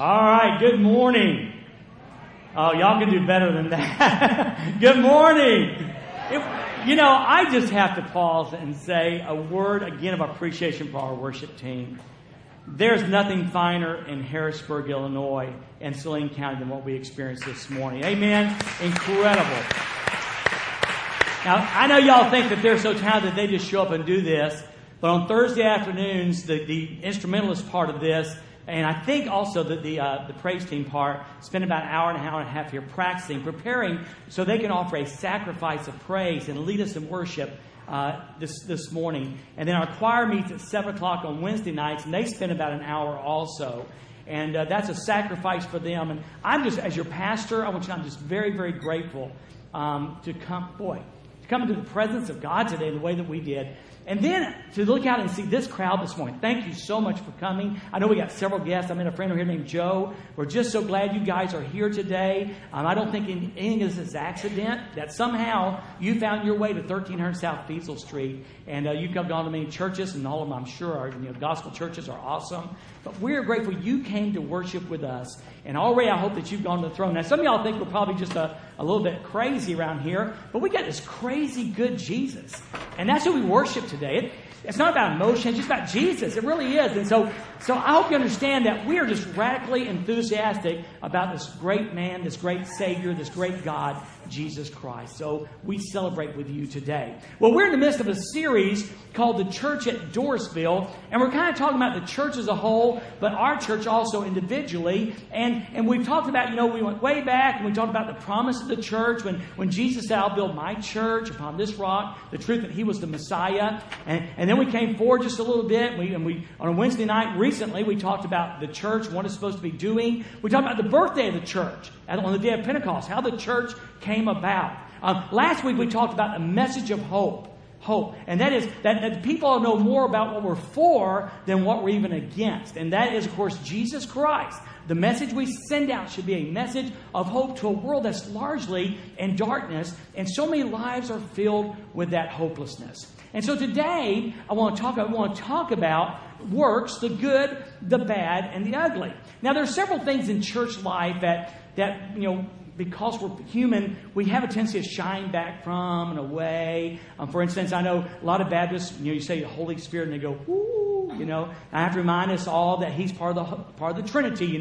All right, good morning. Oh, y'all can do better than that. Good morning. I just have to pause and say a word again of appreciation for our worship team. There's nothing finer in Harrisburg, Illinois, and Saline County than what we experienced this morning. Amen. Incredible. Now, I know y'all think that they're so talented they just show up and do this, but on Thursday afternoons, the instrumentalist part of this, and I think also that the praise team part, spent about an hour and a half here practicing, preparing so they can offer a sacrifice of praise and lead us in worship this morning. And then our choir meets at 7 o'clock on Wednesday nights, and they spend about an hour also. And that's a sacrifice for them. And I'm just, as your pastor, I want you to know I'm just very, very grateful to come into the presence of God today the way that we did. And then to look out and see this crowd this morning. Thank you so much for coming. I know we got several guests. I met a friend over here named Joe. We're just so glad you guys are here today. I don't think anything is an accident that somehow you found your way to 1300 South Fiesel Street. And you've gone to many churches, and all of them, I'm sure, are gospel churches are awesome. But we're grateful you came to worship with us. And already I hope that you've gone to the throne. Now, some of y'all think we're probably just a little bit crazy around here, but we got this crazy good Jesus. And that's who we worship today. It's not about emotion, it's just about Jesus. It really is. And so I hope you understand that we are just radically enthusiastic about this great man, this great Savior, this great God, Jesus Christ. So we celebrate with you today. Well, we're in the midst of a series called The Church at Dorisville, and we're kind of talking about the church as a whole, but our church also individually. And we've talked about, we went way back, and we talked about the promise of the church when Jesus said, I'll build my church upon this rock, the truth that he was the Messiah. And then we came forward just a little bit, and we on a Wednesday night recently, we talked about the church, what it's supposed to be doing. We talked about the birthday of the church on the day of Pentecost, how the church came about. Last week we talked about a message of hope, and that is that people know more about what we're for than what we're even against, and that is, of course, Jesus Christ. The message we send out should be a message of hope to a world that's largely in darkness, and so many lives are filled with that hopelessness. And so today, I want to talk about works, the good, the bad, and the ugly. Now, there are several things in church life that because we're human, we have a tendency to shine back from and away. For instance, I know a lot of Baptists, you say the Holy Spirit, and they go, "Ooh," I have to remind us all that he's part of the Trinity,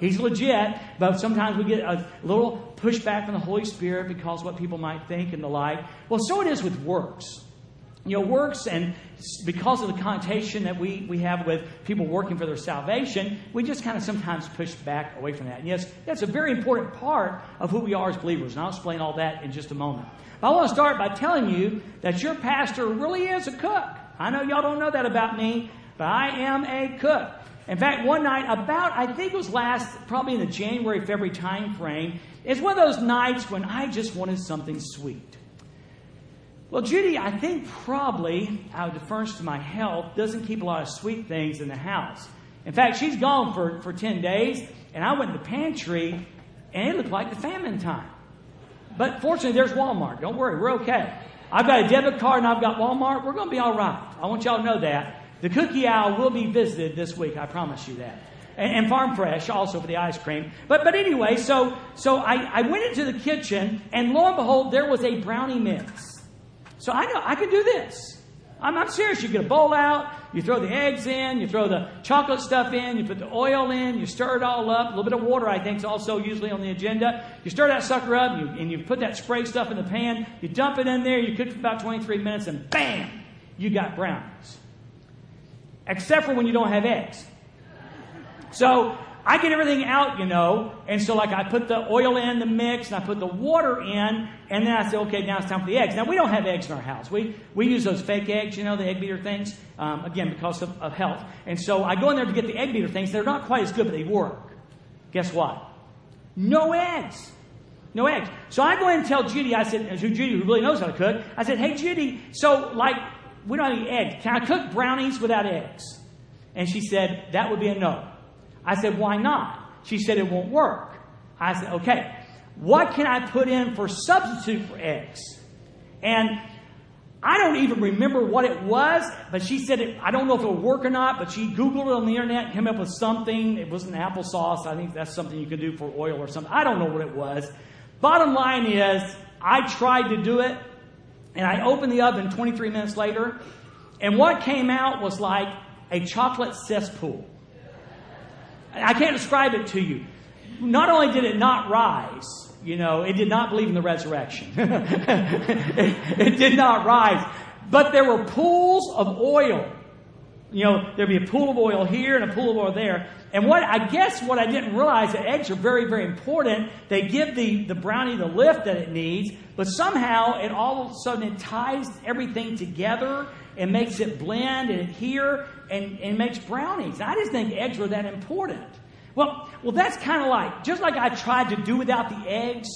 he's legit. But sometimes we get a little pushback from the Holy Spirit because of what people might think and the like. Well, so it is with works. Works, and because of the connotation that we have with people working for their salvation, we just kind of sometimes push back away from that. And yes, that's a very important part of who we are as believers, and I'll explain all that in just a moment. But I want to start by telling you that your pastor really is a cook. I know y'all don't know that about me, but I am a cook. In fact, one night, probably in the January, February time frame, is one of those nights when I just wanted something sweet. Well, Judy, I think probably, I would defer to my health, doesn't keep a lot of sweet things in the house. In fact, she's gone for 10 days, and I went to the pantry, and it looked like the famine time. But fortunately, there's Walmart. Don't worry, we're okay. I've got a debit card, and I've got Walmart. We're going to be all right. I want y'all to know that. The cookie aisle will be visited this week, I promise you that. And Farm Fresh also for the ice cream. But anyway, so I went into the kitchen, and lo and behold, there was a brownie mix. So I know I can do this. I'm serious. You get a bowl out, you throw the eggs in, you throw the chocolate stuff in, you put the oil in, you stir it all up. A little bit of water, I think, is also usually on the agenda. You stir that sucker up, and you put that spray stuff in the pan. You dump it in there, you cook for about 23 minutes, and bam, you got brownies. Except for when you don't have eggs. So I get everything out, and so I put the oil in the mix, and I put the water in, and then I say, okay, now it's time for the eggs. Now, we don't have eggs in our house. We use those fake eggs, the egg beater things, again, because of health. And so I go in there to get the egg beater things. They're not quite as good, but they work. Guess what? No eggs. So I go in and tell Judy, Judy, who really knows how to cook, I said, hey, Judy, we don't have any eggs. Can I cook brownies without eggs? And she said, that would be a no. I said, why not? She said, it won't work. I said, okay, what can I put in for substitute for eggs? And I don't even remember what it was, but she said it. I don't know if it would work or not, but she Googled it on the internet and came up with something. It wasn't applesauce. I think that's something you could do for oil or something. I don't know what it was. Bottom line is, I tried to do it, and I opened the oven 23 minutes later, and what came out was like a chocolate cesspool. I can't describe it to you. Not only did it not rise, you know, it did not believe in the resurrection. It did not rise. But there were pools of oil. You know, there'd be a pool of oil here and a pool of oil there. And what I didn't realize, that eggs are very, very important. They give the brownie the lift that it needs. But somehow, it all of a sudden, it ties everything together and makes it blend and adhere and makes brownies. I just think eggs were that important. Well, that's kind of like, just like I tried to do without the eggs,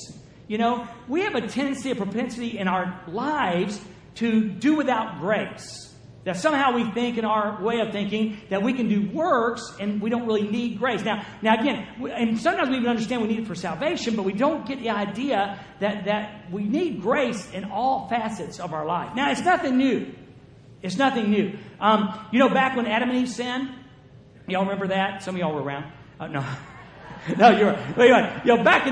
you know, we have a tendency, a propensity in our lives to do without grace. That somehow we think in our way of thinking that we can do works and we don't really need grace. Now again, and sometimes we even understand we need it for salvation, but we don't get the idea that we need grace in all facets of our life. Now, it's nothing new. It's nothing new. You know, back when Adam and Eve sinned, y'all remember that? Some of y'all were around. No, you're right. Anyway, you know, back a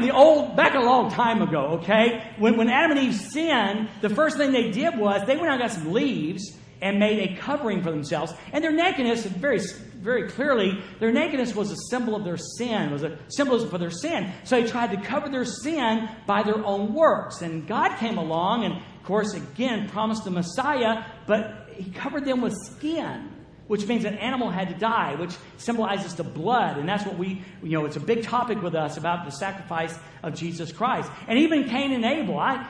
long time ago, okay? When Adam and Eve sinned, the first thing they did was they went out and got some leaves and made a covering for themselves. And their nakedness, very, very clearly, their nakedness was a symbol of their sin, was a symbolism for their sin. So they tried to cover their sin by their own works. And God came along and, of course, again, promised the Messiah, but he covered them with skin, which means an animal had to die, which symbolizes the blood. And that's what it's a big topic with us about the sacrifice of Jesus Christ. And even Cain and Abel, I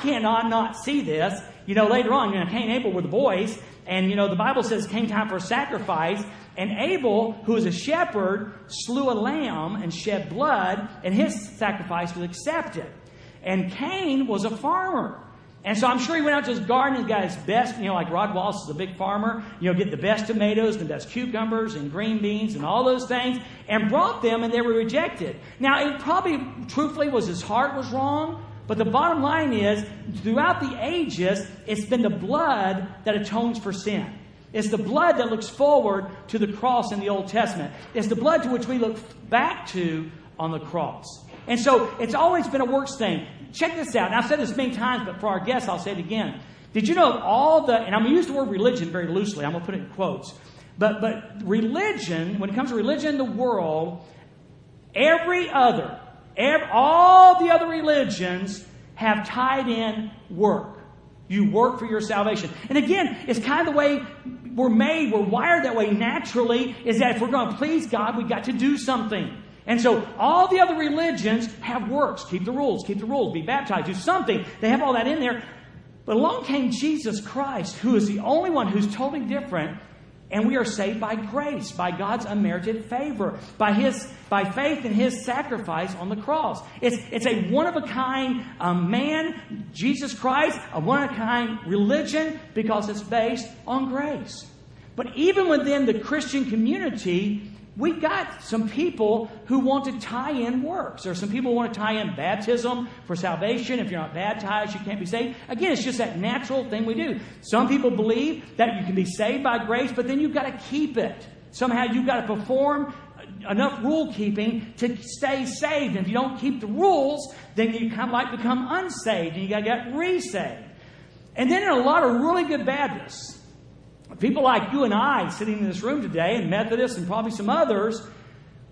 cannot not see this. You know, later on, Cain and Abel were the boys. And, the Bible says it came time for a sacrifice. And Abel, who was a shepherd, slew a lamb and shed blood. And his sacrifice was accepted. And Cain was a farmer. And so I'm sure he went out to his garden and got his best, like Rod Wallace is a big farmer, get the best tomatoes and the best cucumbers and green beans and all those things, and brought them, and they were rejected. Now, it probably, truthfully, was his heart was wrong, but the bottom line is, throughout the ages, it's been the blood that atones for sin. It's the blood that looks forward to the cross in the Old Testament. It's the blood to which we look back to on the cross. And so, it's always been a works thing. Check this out. And I've said this many times, but for our guests, I'll say it again. Did you know and I'm going to use the word religion very loosely. I'm going to put it in quotes. But religion, when it comes to religion in the world, all the other religions have tied in work. You work for your salvation. And again, it's kind of the way we're made. We're wired that way naturally, is that if we're going to please God, we've got to do something. And so all the other religions have works. Keep the rules, be baptized, do something. They have all that in there. But along came Jesus Christ, who is the only one who's totally different. And we are saved by grace, by God's unmerited favor, by faith in his sacrifice on the cross. It's a one-of-a-kind man, Jesus Christ, a one-of-a-kind religion, because it's based on grace. But even within the Christian community, we've got some people who want to tie in works. Or some people who want to tie in baptism for salvation. If you're not baptized, you can't be saved. Again, it's just that natural thing we do. Some people believe that you can be saved by grace, but then you've got to keep it. Somehow you've got to perform enough rule keeping to stay saved. And if you don't keep the rules, then you kind of become unsaved and you got to get resaved. And then there are a lot of really good Baptists. People like you and I sitting in this room today, and Methodists and probably some others,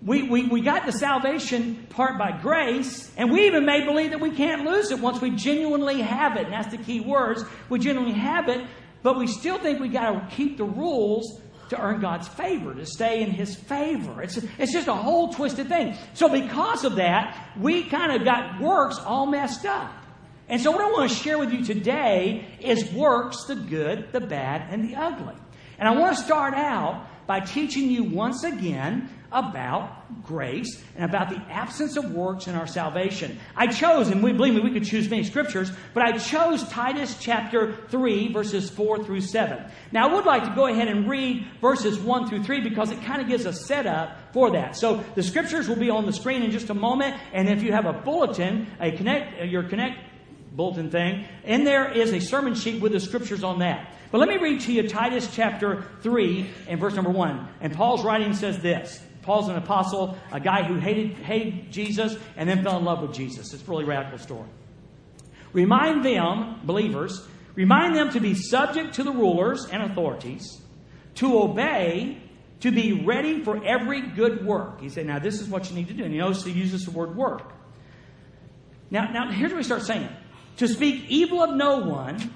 we got the salvation part by grace, and we even may believe that we can't lose it once we genuinely have it. And that's the key words. We genuinely have it, but we still think we got to keep the rules to earn God's favor, to stay in his favor. It's just a whole twisted thing. So because of that, we kind of got works all messed up. And so what I want to share with you today is works, the good, the bad, and the ugly. And I want to start out by teaching you once again about grace and about the absence of works in our salvation. I chose, and believe me, we could choose many scriptures, but I chose Titus chapter 3, verses 4 through 7. Now, I would like to go ahead and read verses 1 through 3 because it kind of gives a setup for that. So, the scriptures will be on the screen in just a moment, and if you have a bulletin, your Connect bulletin thing. And there is a sermon sheet with the scriptures on that. But let me read to you Titus chapter 3 and verse number 1. And Paul's writing says this. Paul's an apostle, a guy who hated Jesus and then fell in love with Jesus. It's a really radical story. Remind them, believers, remind them to be subject to the rulers and authorities, to obey, to be ready for every good work. He said, now this is what you need to do. And he notice he uses the word work. Now here's what we start saying. To speak evil of no one,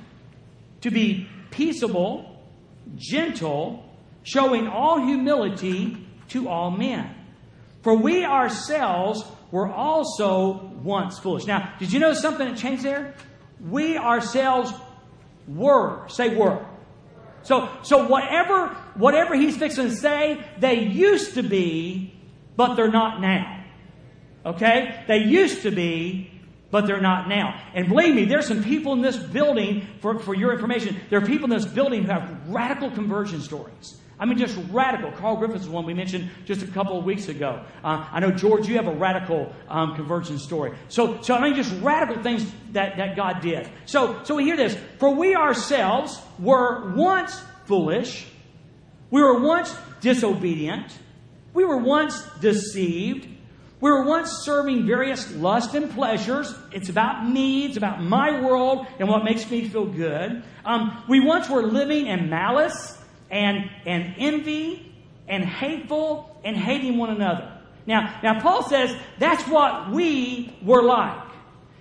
to be peaceable, gentle, showing all humility to all men. For we ourselves were also once foolish. Now, did you notice something that changed there? We ourselves were. Say were. So whatever he's fixing to say, they used to be, but they're not now. Okay? They used to be, but they're not now. And believe me, there's some people in this building, for your information, there are people in this building who have radical conversion stories. I mean, just radical. Carl Griffiths is one we mentioned just a couple of weeks ago. I know, George, you have a radical conversion story. So I mean, just radical things that God did. So we hear this. For we ourselves were once foolish. We were once disobedient. We were once deceived. We were once serving various lusts and pleasures. It's about me. It's about my world and what makes me feel good. We once were living in malice and envy, and hateful, and hating one another. Now Paul says, that's what we were like.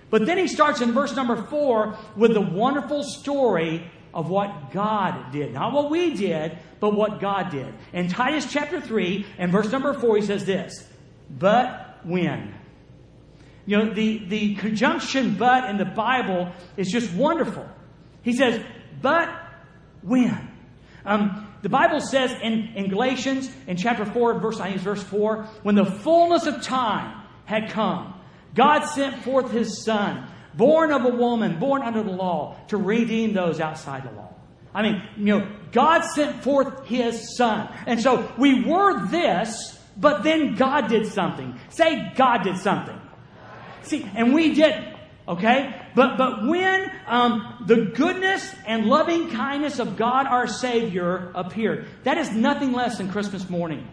But then he starts in verse number 4 with the wonderful story of what God did. Not what we did, but what God did. In Titus chapter 3 and verse number 4, he says this, but when. You know, the conjunction but in the Bible is just wonderful. He says, but when. The Bible says in Galatians, in chapter 4, verse 9, verse 4, when the fullness of time had come, God sent forth His Son, born of a woman, born under the law, to redeem those outside the law. I mean, you know, God sent forth His Son. And so we were this, but then God did something. Say, God did something. See, and we didn't. Okay? But when the goodness and loving kindness of God our Savior appeared, that is nothing less than Christmas morning.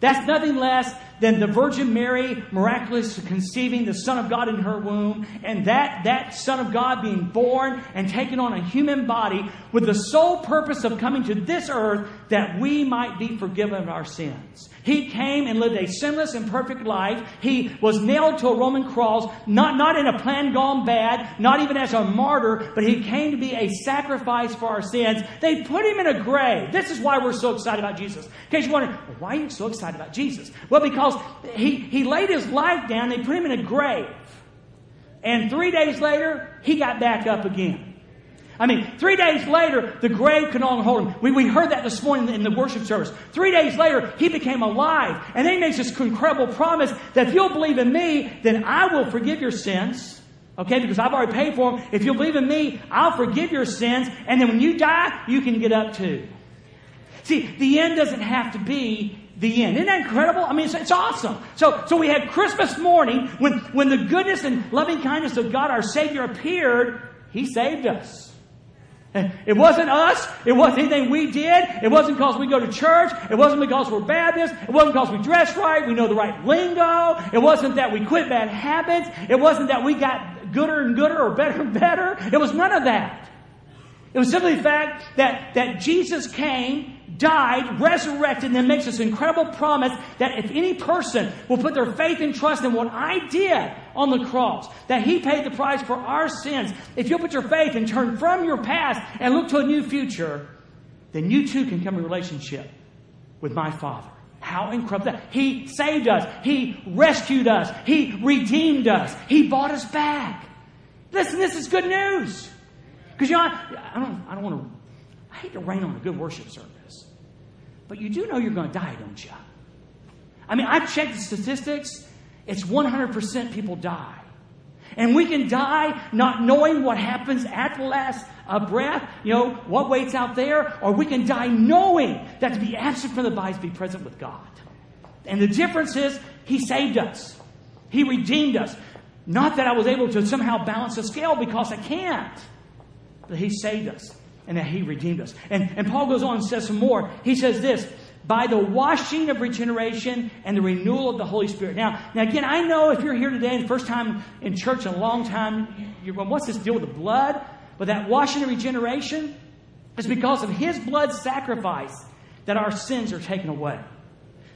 That's nothing less than the Virgin Mary miraculously conceiving the Son of God in her womb, and that Son of God being born and taken on a human body with the sole purpose of coming to this earth that we might be forgiven of our sins. He came and lived a sinless and perfect life. He was nailed to a Roman cross, not in a plan gone bad, not even as a martyr, but He came to be a sacrifice for our sins. They put Him in a grave. This is why we're so excited about Jesus. In case you wonder, why are you so excited about Jesus? Well, because he laid His life down. They put Him in a grave. And 3 days later, He got back up again. I mean, 3 days later, the grave could no longer hold Him. We heard that this morning in the worship service. 3 days later, He became alive. And then He makes this incredible promise that if you'll believe in me, then I will forgive your sins. Okay, because I've already paid for them. If you'll believe in me, I'll forgive your sins. And then when you die, you can get up too. See, the end doesn't have to be the end. Isn't that incredible? I mean, it's awesome. So we had Christmas morning when the goodness and loving kindness of God, our Savior, appeared. He saved us. It wasn't us. It wasn't anything we did. It wasn't because we go to church. It wasn't because we're Baptist. It wasn't because we dress right. We know the right lingo. It wasn't that we quit bad habits. It wasn't that we got gooder and gooder or better and better. It was none of that. It was simply the fact that Jesus came, died, resurrected, and then makes this incredible promise that if any person will put their faith and trust in what I did on the cross, that He paid the price for our sins, if you'll put your faith and turn from your past and look to a new future, then you too can come in relationship with my Father. How incredible that! He saved us. He rescued us. He redeemed us. He bought us back. Listen, this is good news. Because you know, I hate to rain on a good worship service, but you do know you're going to die, don't you? I mean, I checked the statistics. It's 100% people die. And we can die not knowing what happens at the last breath, you know, what waits out there, or we can die knowing that to be absent from the body is to be present with God. And the difference is He saved us. He redeemed us. Not that I was able to somehow balance the scale, because I can't. But He saved us, and that He redeemed us. And Paul goes on and says some more. He says this, by the washing of regeneration and the renewal of the Holy Spirit. Now again, I know if you're here today and first time in church in a long time, you're going, what's this deal with the blood? But that washing of regeneration is because of His blood sacrifice that our sins are taken away.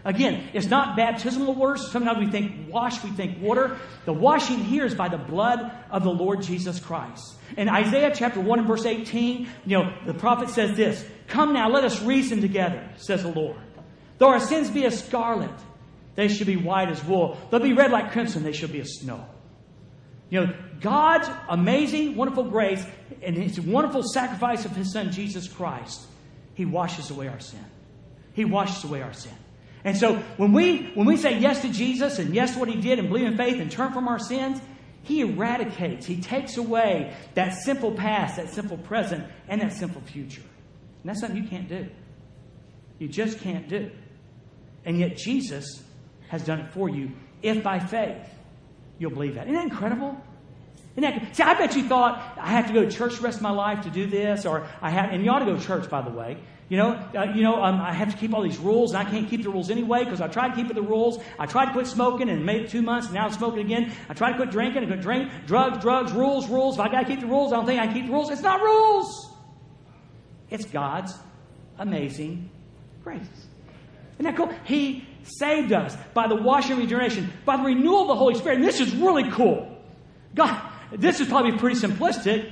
Again, it's not baptismal words. Sometimes we think wash, we think water. The washing here is by the blood of the Lord Jesus Christ. In Isaiah chapter 1 and verse 18, the prophet says this, come now, let us reason together, says the Lord. Though our sins be as scarlet, they should be white as wool. They'll be red like crimson, they should be as snow. God's amazing, wonderful grace and His wonderful sacrifice of His Son, Jesus Christ, He washes away our sin. He washes away our sin. And so when we say yes to Jesus and yes to what He did and believe in faith and turn from our sins, He eradicates, He takes away that simple past, that simple present, and that simple future. And that's something you can't do. You just can't do. And yet Jesus has done it for you if by faith you'll believe that. Isn't that incredible? See, I bet you thought, I have to go to church the rest of my life to do this, or and you ought to go to church, by the way. I have to keep all these rules, and I can't keep the rules anyway because I tried keeping the rules. I tried to quit smoking and made it 2 months, and now I'm smoking again. I tried to quit drinking and quit drinking. Drugs, rules. If I got to keep the rules, I don't think I can keep the rules. It's not rules. It's God's amazing grace. Isn't that cool? He saved us by the washing of regeneration, by the renewal of the Holy Spirit. And this is really cool. God, this is probably pretty simplistic,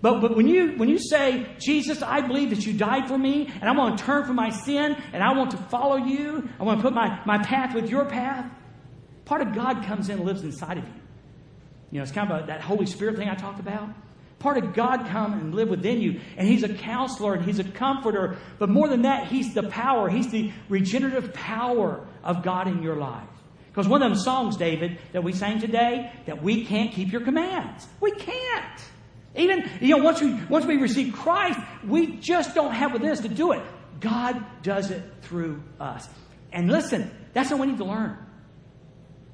but when you say, Jesus, I believe that you died for me, and I want to turn from my sin, and I want to follow you, I want to put my path with your path, part of God comes in and lives inside of you. It's kind of that Holy Spirit thing I talked about. Part of God come and live within you, and He's a counselor, and He's a comforter, but more than that, He's the power, He's the regenerative power of God in your life. Because one of them songs, David, that we sang today, that we can't keep your commands. We can't. Even, once we receive Christ, we just don't have within us to do it. God does it through us. And listen, that's what we need to learn.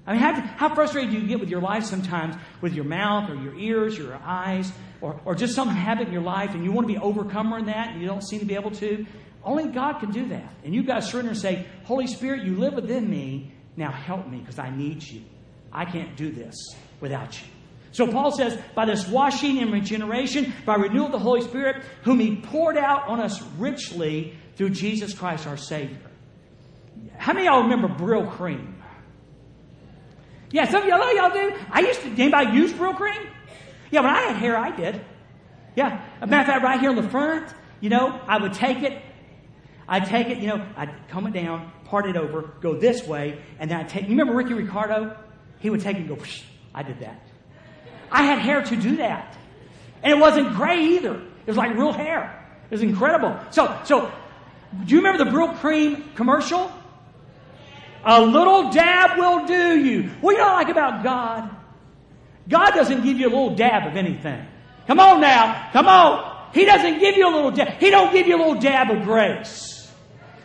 I mean, how frustrated do you get with your life sometimes, with your mouth or your ears or your eyes, or just some habit in your life, and you want to be overcomer in that, and you don't seem to be able to? Only God can do that. And you've got to surrender and say, Holy Spirit, you live within me. Now help me, because I need you. I can't do this without you. So Paul says, by this washing and regeneration, by renewal of the Holy Spirit, whom He poured out on us richly through Jesus Christ our Savior. How many of y'all remember Brylcreem? Yeah, some of y'all, do. Anybody use Brylcreem? Yeah, when I had hair, I did. Yeah, as a matter of fact, right here on the front, I would take it. I'd take it, I'd comb it down, part it over, go this way, and then I'd take... You remember Ricky Ricardo? He would take it and go, psh, I did that. I had hair to do that. And it wasn't gray either. It was like real hair. It was incredible. So do you remember the Brylcreem commercial? A little dab will do you. What do you like about God? God doesn't give you a little dab of anything. Come on now. Come on. He doesn't give you a little dab. He don't give you a little dab of grace.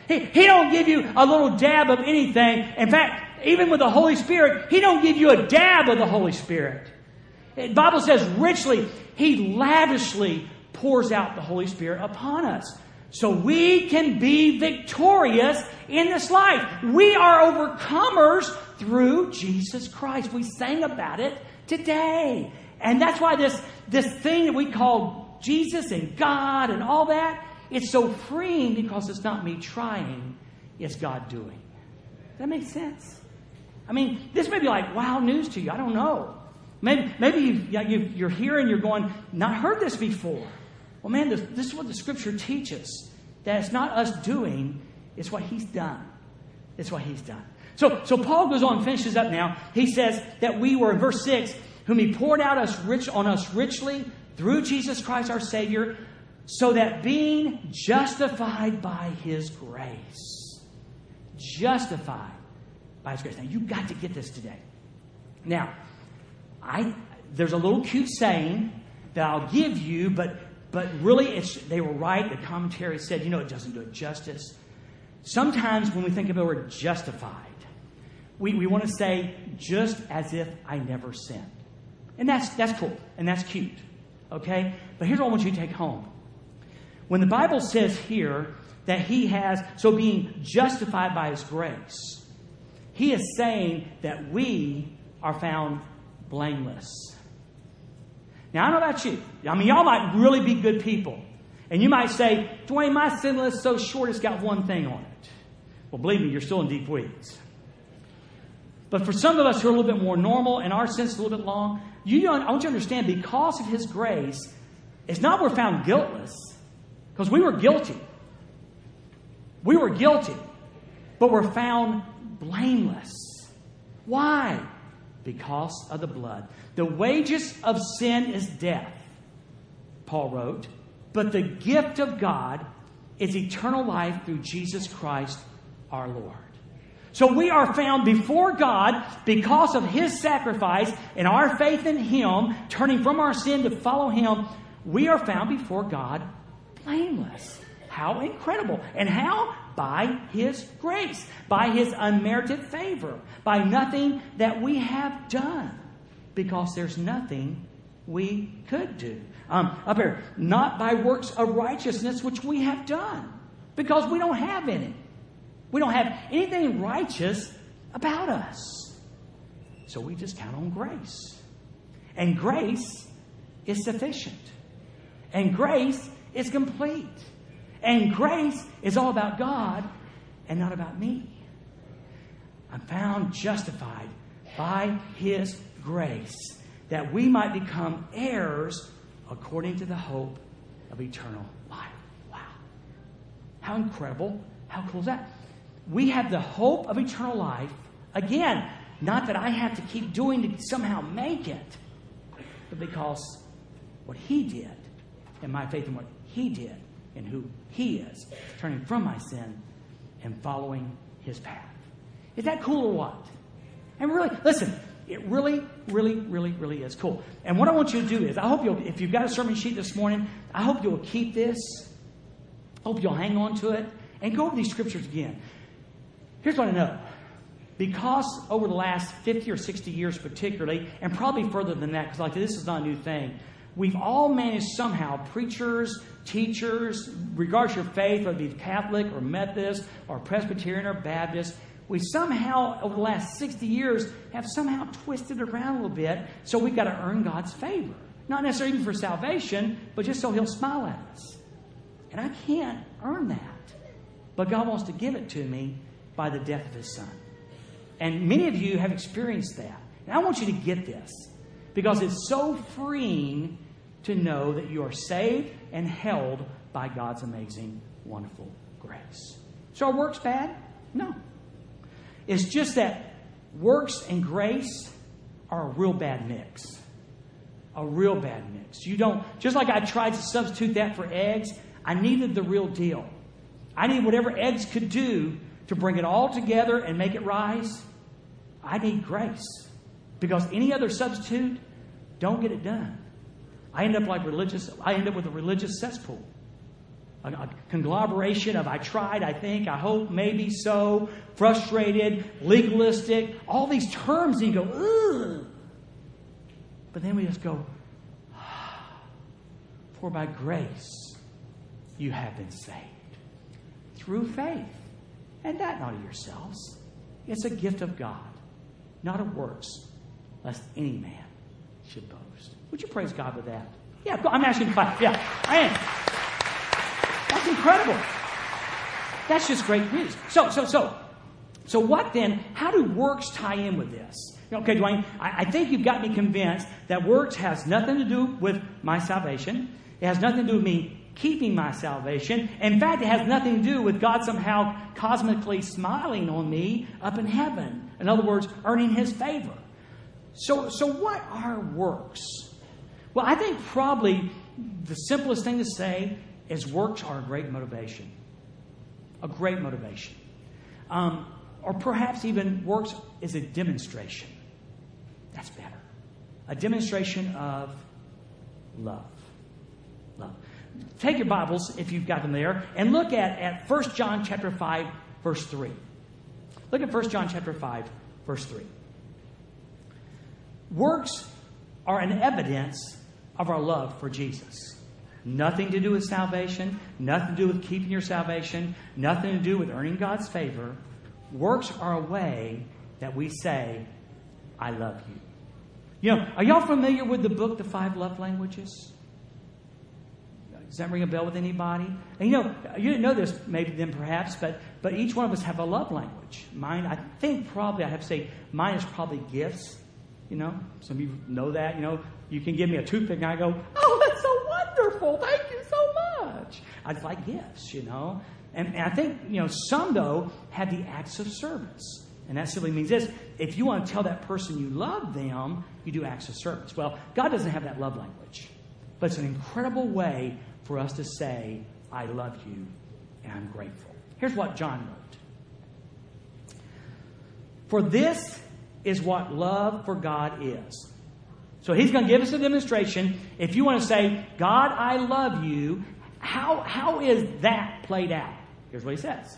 He don't give you a little dab of anything. In fact, even with the Holy Spirit, He don't give you a dab of the Holy Spirit. The Bible says richly, He lavishly pours out the Holy Spirit upon us. So we can be victorious in this life. We are overcomers through Jesus Christ. We sang about it today. And that's why this thing that we call Jesus and God and all that, it's so freeing, because it's not me trying, it's God doing. Does that make sense? I mean, this may be like wow news to you. I don't know. Maybe you're here and you're going, not heard this before. Well, man, this is what the Scripture teaches, that it's not us doing, it's what He's done. It's what He's done. So Paul goes on and finishes up now. He says that we were, in verse 6, whom He poured out on us richly, through Jesus Christ our Savior, so that being justified by His grace. Justified by His grace. Now, you've got to get this today. Now, there's a little cute saying that I'll give you, but really they were right. The commentary said, it doesn't do it justice. Sometimes when we think of the word justified, we want to say, just as if I never sinned. And that's cool. And that's cute. Okay? But here's what I want you to take home. When the Bible says here that he has, so being justified by his grace, he is saying that we are found blameless. Now, I don't know about you. I mean, y'all might really be good people. And you might say, Dwayne, my sin list is so short, it's got one thing on it. Well, believe me, you're still in deep weeds. But for some of us who are a little bit more normal and our sin's a little bit long, I want you to understand, because of his grace, it's not we're found guiltless, because we were guilty. We were guilty, but we're found blameless. Why? Because of the blood. The wages of sin is death, Paul wrote, but the gift of God is eternal life through Jesus Christ our Lord. So we are found before God because of his sacrifice and our faith in him, turning from our sin to follow him. We are found before God blameless. How incredible. And how? By his grace, by his unmerited favor, by nothing that we have done, because there's nothing we could do. Up here, not by works of righteousness which we have done, because we don't have any. We don't have anything righteous about us. So we just count on grace. And grace is sufficient. And grace is complete. And grace is all about God and not about me. I'm found justified by his grace, that we might become heirs according to the hope of eternal life. Wow. How incredible. How cool is that? We have the hope of eternal life. Again, not that I have to keep doing to somehow make it, but because what he did, and my faith in what he did, and who he is, turning from my sin and following his path. Is that cool or what? And really, listen, it really, really, really, really is cool. And what I want you to do is, I hope you'll, if you've got a sermon sheet this morning, I hope you'll keep this. I hope you'll hang on to it and go over these scriptures again. Here's what I know. Because over the last 50 or 60 years particularly, and probably further than that, because like this is not a new thing, we've all managed somehow, preachers, teachers, regardless of your faith, whether it be Catholic or Methodist or Presbyterian or Baptist, we somehow, over the last 60 years, have somehow twisted around a little bit, so we've got to earn God's favor. Not necessarily even for salvation, but just so he'll smile at us. And I can't earn that. But God wants to give it to me by the death of his son. And many of you have experienced that. And I want you to get this, because it's so freeing to know that you are saved and held by God's amazing, wonderful grace. So are works bad? No. It's just that works and grace are a real bad mix. A real bad mix. You don't, just like I tried to substitute that for eggs, I needed the real deal. I need whatever eggs could do to bring it all together and make it rise. I need grace. Because any other substitute, don't get it done. I end up with a religious cesspool. A conglomeration of I tried, I think, I hope, maybe so, frustrated, legalistic, all these terms, and you go, ugh. But then we just go, for by grace you have been saved. Through faith. And that not of yourselves. It's a gift of God, not of works, lest any man should boast. Would you praise God with that? Yeah, I'm asking to clap. Yeah, I am. That's incredible. That's just great news. So what then? How do works tie in with this? Okay, Dwayne, I think you've got me convinced that works has nothing to do with my salvation. It has nothing to do with me keeping my salvation. In fact, it has nothing to do with God somehow cosmically smiling on me up in heaven. In other words, earning his favor. So what are works? Well, I think probably the simplest thing to say is works are a great motivation. A great motivation. Or perhaps even works is a demonstration. That's better. A demonstration of love. Love. Take your Bibles, if you've got them there, and look at 1 John chapter 5, verse 3. Look at 1 John chapter 5, verse 3. Works are an evidence of our love for Jesus. Nothing to do with salvation, nothing to do with keeping your salvation, nothing to do with earning God's favor. Works are a way that we say, I love you. You know, are y'all familiar with the book, The Five Love Languages? Does that ring a bell with anybody? And you didn't know this, maybe then perhaps, but each one of us have a love language. Mine, I think probably, I have to say, mine is probably gifts. You know, some of you know that. You know, you can give me a toothpick and I go, oh, that's so wonderful. Thank you so much. I just like gifts, you know. And I think, you know, some, though, have the acts of service. And that simply means this. If you want to tell that person you love them, you do acts of service. Well, God doesn't have that love language. But it's an incredible way for us to say, I love you and I'm grateful. Here's what John wrote. For this is what love for God is. So he's going to give us a demonstration. If you want to say, God, I love you, how is that played out? Here's what he says.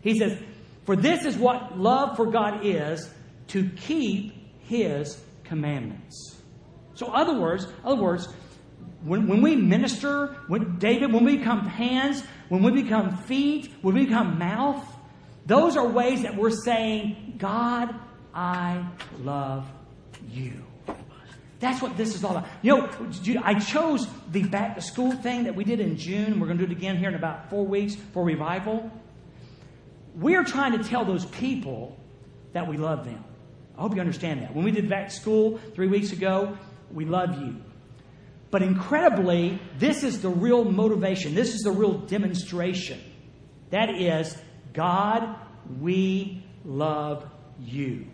He says, for this is what love for God is, to keep his commandments. So other words, when we minister, when we become hands, when we become feet, when we become mouth, those are ways that we're saying, God, I love you. That's what this is all about. You know, I chose the back to school thing that we did in June. We're going to do it again here in about 4 weeks for revival. We're trying to tell those people that we love them. I hope you understand that. When we did back to school 3 weeks ago, we love you. But incredibly, this is the real motivation. This is the real demonstration. That is, God, we love you.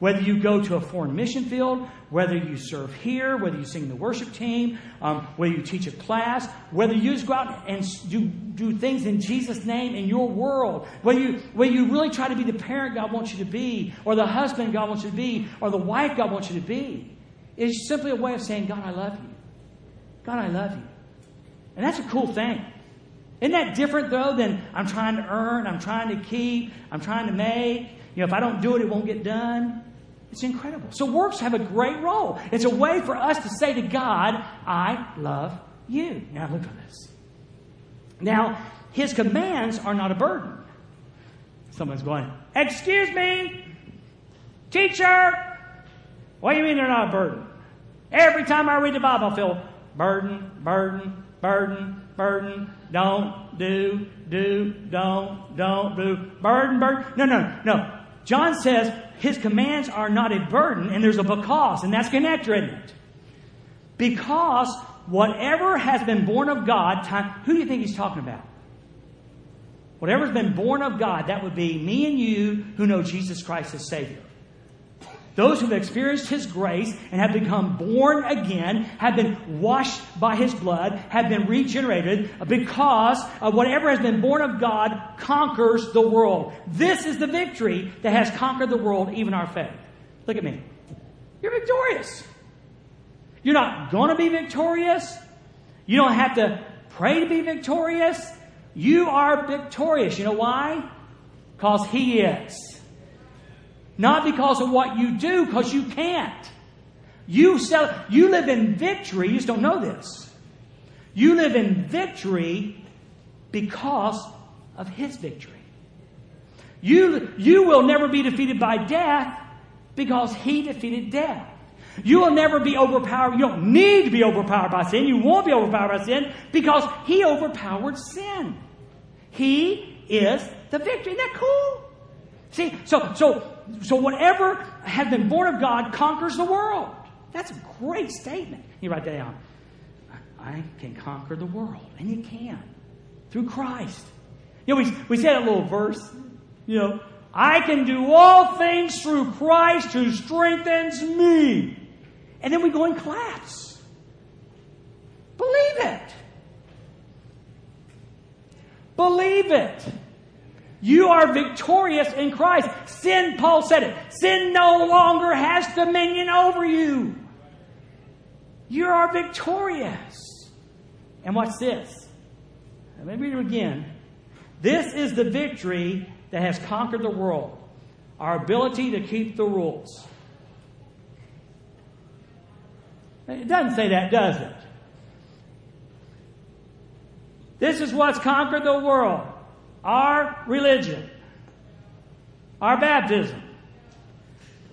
Whether you go to a foreign mission field, whether you serve here, whether you sing the worship team, whether you teach a class, whether you just go out and do things in Jesus' name in your world, whether you really try to be the parent God wants you to be, or the husband God wants you to be, or the wife God wants you to be, is simply a way of saying, God, I love you. God, I love you. And that's a cool thing. Isn't that different, though, than I'm trying to earn, I'm trying to keep, I'm trying to make? You know, if I don't do it, it won't get done. It's incredible. So works have a great role. It's a way for us to say to God, I love you. Now look at this. Now, his commands are not a burden. Someone's going, excuse me, teacher. What do you mean they're not a burden? Every time I read the Bible, I feel burden, burden, burden, burden. Don't do, do, don't do. Burden, burden. No. John says his commands are not a burden, and there's a because, and that's connected, isn't it? Because whatever has been born of God, who do you think he's talking about? Whatever's been born of God, that would be me and you who know Jesus Christ as Savior. Those who have experienced his grace and have become born again, have been washed by his blood, have been regenerated, because of whatever has been born of God conquers the world. This is the victory that has conquered the world, even our faith. Look at me. You're victorious. You're not going to be victorious. You don't have to pray to be victorious. You are victorious. You know why? Because he is. Not because of what you do, because you can't. You live in victory. You just don't know this. You live in victory because of his victory. You will never be defeated by death because he defeated death. You will never be overpowered. You don't need to be overpowered by sin. You won't be overpowered by sin because he overpowered sin. He is the victory. Isn't that cool? See, so whatever has been born of God conquers the world. That's a great statement. You write that down. I can conquer the world. And you can. Through Christ. You know, we said a little verse. You know, I can do all things through Christ who strengthens me. And then we go and collapse. Believe it. Believe it. You are victorious in Christ. Sin, Paul said it. Sin no longer has dominion over you. You are victorious. And watch this. Let me read it again. This is the victory that has conquered the world. Our ability to keep the rules. It doesn't say that, does it? This is what's conquered the world. Our religion. Our baptism.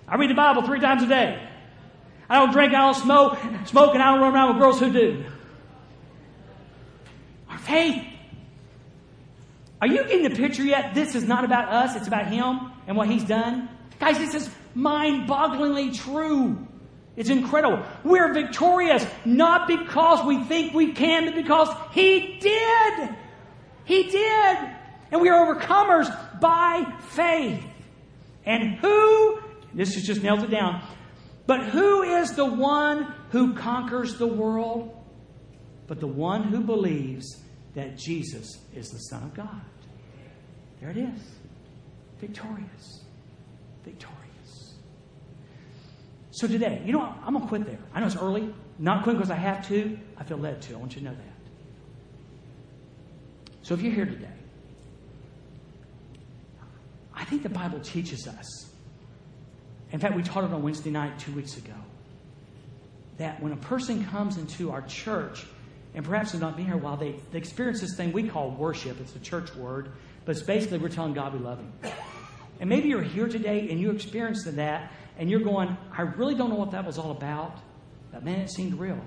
I read the Bible 3 times a day. I don't drink, I don't smoke, and I don't run around with girls who do. Our faith. Are you getting the picture yet? This is not about us. It's about Him and what He's done. Guys, this is mind-bogglingly true. It's incredible. We're victorious, not because we think we can, but because He did. He did. And we are overcomers by faith. And who, this is just nails it down, but who is the one who conquers the world? But the one who believes that Jesus is the Son of God. There it is. Victorious. Victorious. So today, you know what? I'm going to quit there. I know it's early. Not quit because I have to. I feel led to. I want you to know that. So if you're here today, I think the Bible teaches us. In fact, we taught it on Wednesday night 2 weeks ago. That when a person comes into our church, and perhaps they've not been here a while, they experience this thing we call worship. It's a church word. But it's basically we're telling God we love Him. And maybe you're here today and you experienced that and you're going, I really don't know what that was all about. But man, it seemed real.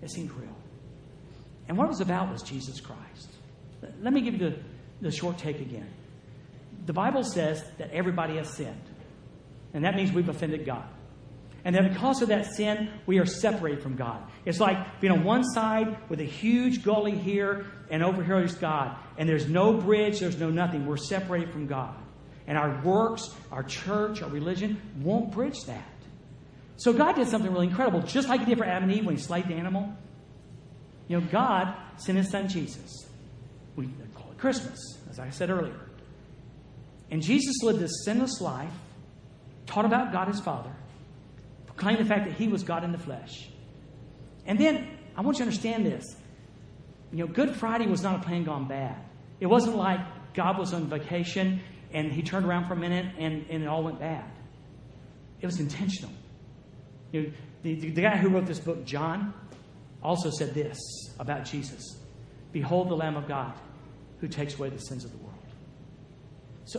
It seemed real. And what it was about was Jesus Christ. Let me give you the short take again. The Bible says that everybody has sinned. And that means we've offended God. And then because of that sin, we are separated from God. It's like being on one side with a huge gully here, and over here is God. And there's no bridge, there's no nothing. We're separated from God. And our works, our church, our religion won't bridge that. So God did something really incredible, just like He did for Adam and Eve when He slayed the animal. You know, God sent His Son Jesus. We call it Christmas, as I said earlier. And Jesus lived this sinless life, taught about God His Father, proclaimed the fact that He was God in the flesh. And then, I want you to understand this. You know, Good Friday was not a plan gone bad. It wasn't like God was on vacation and He turned around for a minute and it all went bad. It was intentional. You know, the guy who wrote this book, John, also said this about Jesus. Behold the Lamb of God who takes away the sins of the world. So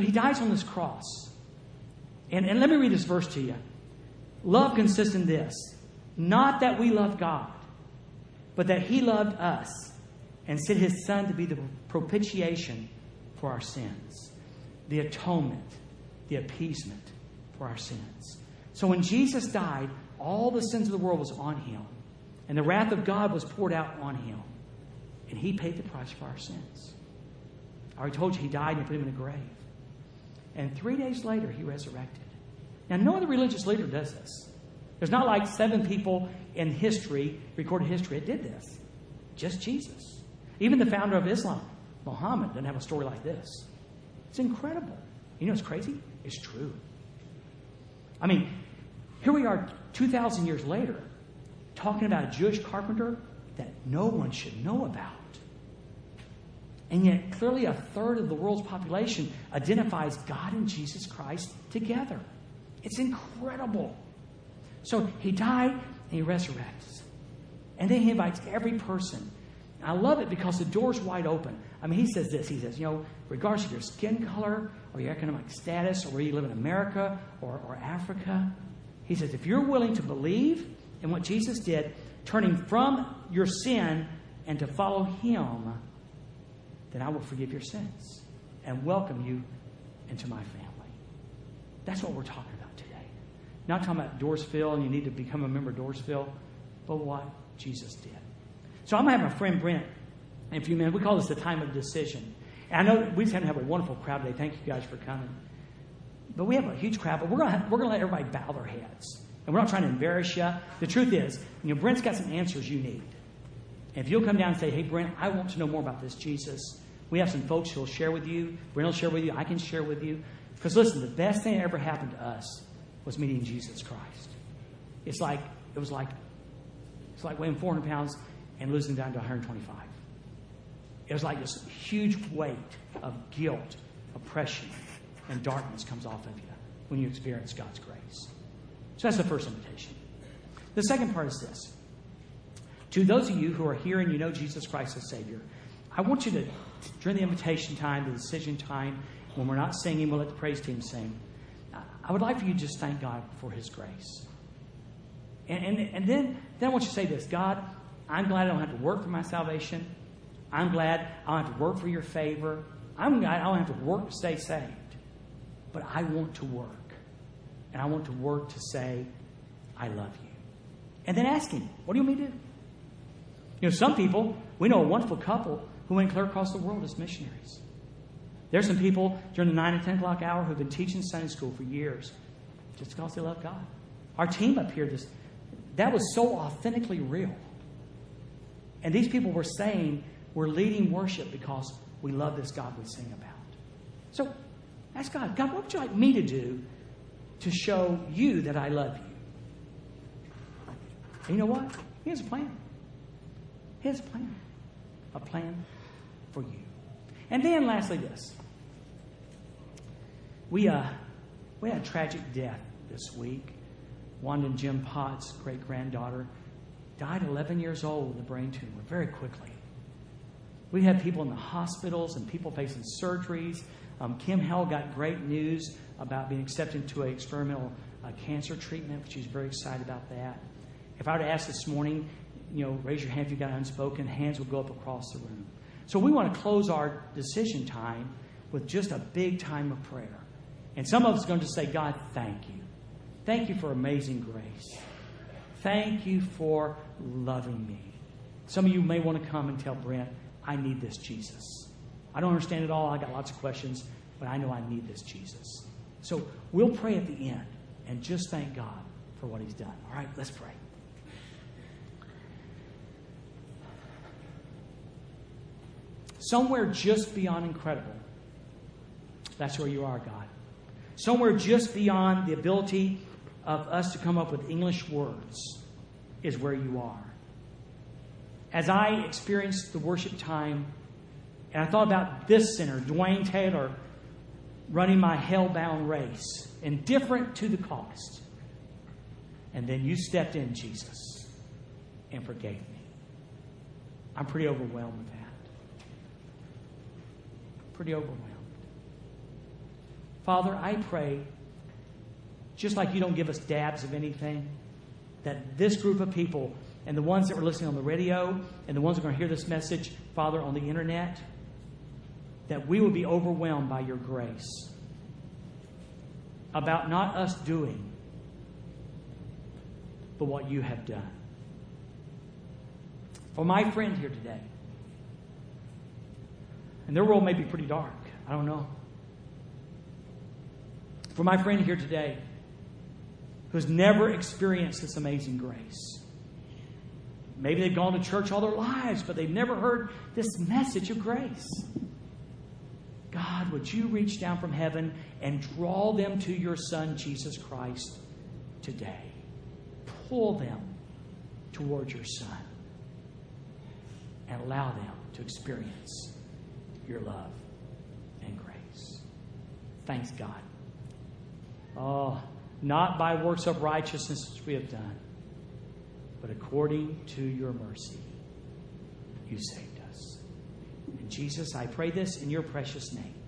He dies on this cross. And let me read this verse to you. Love consists in this, not that we love God, but that He loved us and sent His Son to be the propitiation for our sins, the atonement, the appeasement for our sins. So when Jesus died, all the sins of the world was on Him, and the wrath of God was poured out on Him, and He paid the price for our sins. I already told you He died and put Him in a grave. And 3 days later, He resurrected. Now, no other religious leader does this. There's not like 7 people in history, recorded history, that did this. Just Jesus. Even the founder of Islam, Muhammad, doesn't have a story like this. It's incredible. You know what's crazy? It's true. I mean, here we are 2,000 years later talking about a Jewish carpenter that no one should know about. And yet, clearly, 1/3 of the world's population identifies God and Jesus Christ together. It's incredible. So He died and He resurrects. And then He invites every person. I love it because the door's wide open. I mean, He says this. He says, you know, regardless of your skin color or your economic status or where you live in America or Africa, He says, if you're willing to believe in what Jesus did, turning from your sin and to follow Him, then I will forgive your sins and welcome you into my family. That's what we're talking about today. Not talking about Dorisville and you need to become a member of Dorisville, but what Jesus did. So I'm going to have my friend Brent in a few minutes. We call this the time of decision. And I know we just have a wonderful crowd today. Thank you guys for coming. But we have a huge crowd, but we're going to let everybody bow their heads. And we're not trying to embarrass you. The truth is, you know, Brent's got some answers you need. And if you'll come down and say, hey, Brent, I want to know more about this Jesus. We have some folks who will share with you. Brent will share with you. I can share with you. Because listen, the best thing that ever happened to us was meeting Jesus Christ. It's like weighing 400 pounds and losing down to 125. It was like this huge weight of guilt, oppression, and darkness comes off of you when you experience God's grace. So that's the first invitation. The second part is this. To those of you who are here and you know Jesus Christ as Savior, I want you to, during the invitation time, the decision time, when we're not singing, we'll let the praise team sing. I would like for you to just thank God for His grace. And then I want you to say this: God, I'm glad I don't have to work for my salvation. I'm glad I don't have to work for your favor. I'm glad I don't have to work to stay saved. But I want to work. And I want to work to say, I love you. And then ask Him, what do you want me to do? You know, some people, we know a wonderful couple who went clear across the world as missionaries. There's some people during the 9 and 10 o'clock hour who've been teaching Sunday school for years just because they love God. Our team up here, that was so authentically real. And these people were saying, we're leading worship because we love this God we sing about. So ask God, God, what would you like me to do to show you that I love you? And you know what? He has a plan. He has a plan. A plan for you. And then lastly this. We had a tragic death this week. Wanda and Jim Potts' great-granddaughter died 11 years old with a brain tumor very quickly. We had people in the hospitals and people facing surgeries. Kim Hell got great news about being accepted to an experimental cancer treatment, which she's very excited about that. If I were to ask this morning, you know, raise your hand if you got unspoken, hands would go up across the room. So we want to close our decision time with just a big time of prayer. And some of us are going to say, God, thank you. Thank you for amazing grace. Thank you for loving me. Some of you may want to come and tell Brent, I need this Jesus. I don't understand it all. I got lots of questions, but I know I need this Jesus. So we'll pray at the end and just thank God for what He's done. All right, let's pray. Somewhere just beyond incredible, that's where you are, God. Somewhere just beyond the ability of us to come up with English words is where you are. As I experienced the worship time, and I thought about this sinner, Dwayne Taylor, running my hell-bound race, indifferent to the cost. And then you stepped in, Jesus, and forgave me. I'm pretty overwhelmed with that. Pretty overwhelmed. Father, I pray, just like you don't give us dabs of anything, that this group of people and the ones that were listening on the radio and the ones that are going to hear this message, Father, on the internet, that we would be overwhelmed by your grace about not us doing, but what you have done. For my friend here today, and their world may be pretty dark. I don't know. For my friend here today, who's never experienced this amazing grace, maybe they've gone to church all their lives, but they've never heard this message of grace. God, would you reach down from heaven and draw them to your Son, Jesus Christ, today? Pull them toward your Son and allow them to experience your love and grace. Thanks, God. Oh, not by works of righteousness which we have done, but according to your mercy, you saved us. And Jesus, I pray this in your precious name.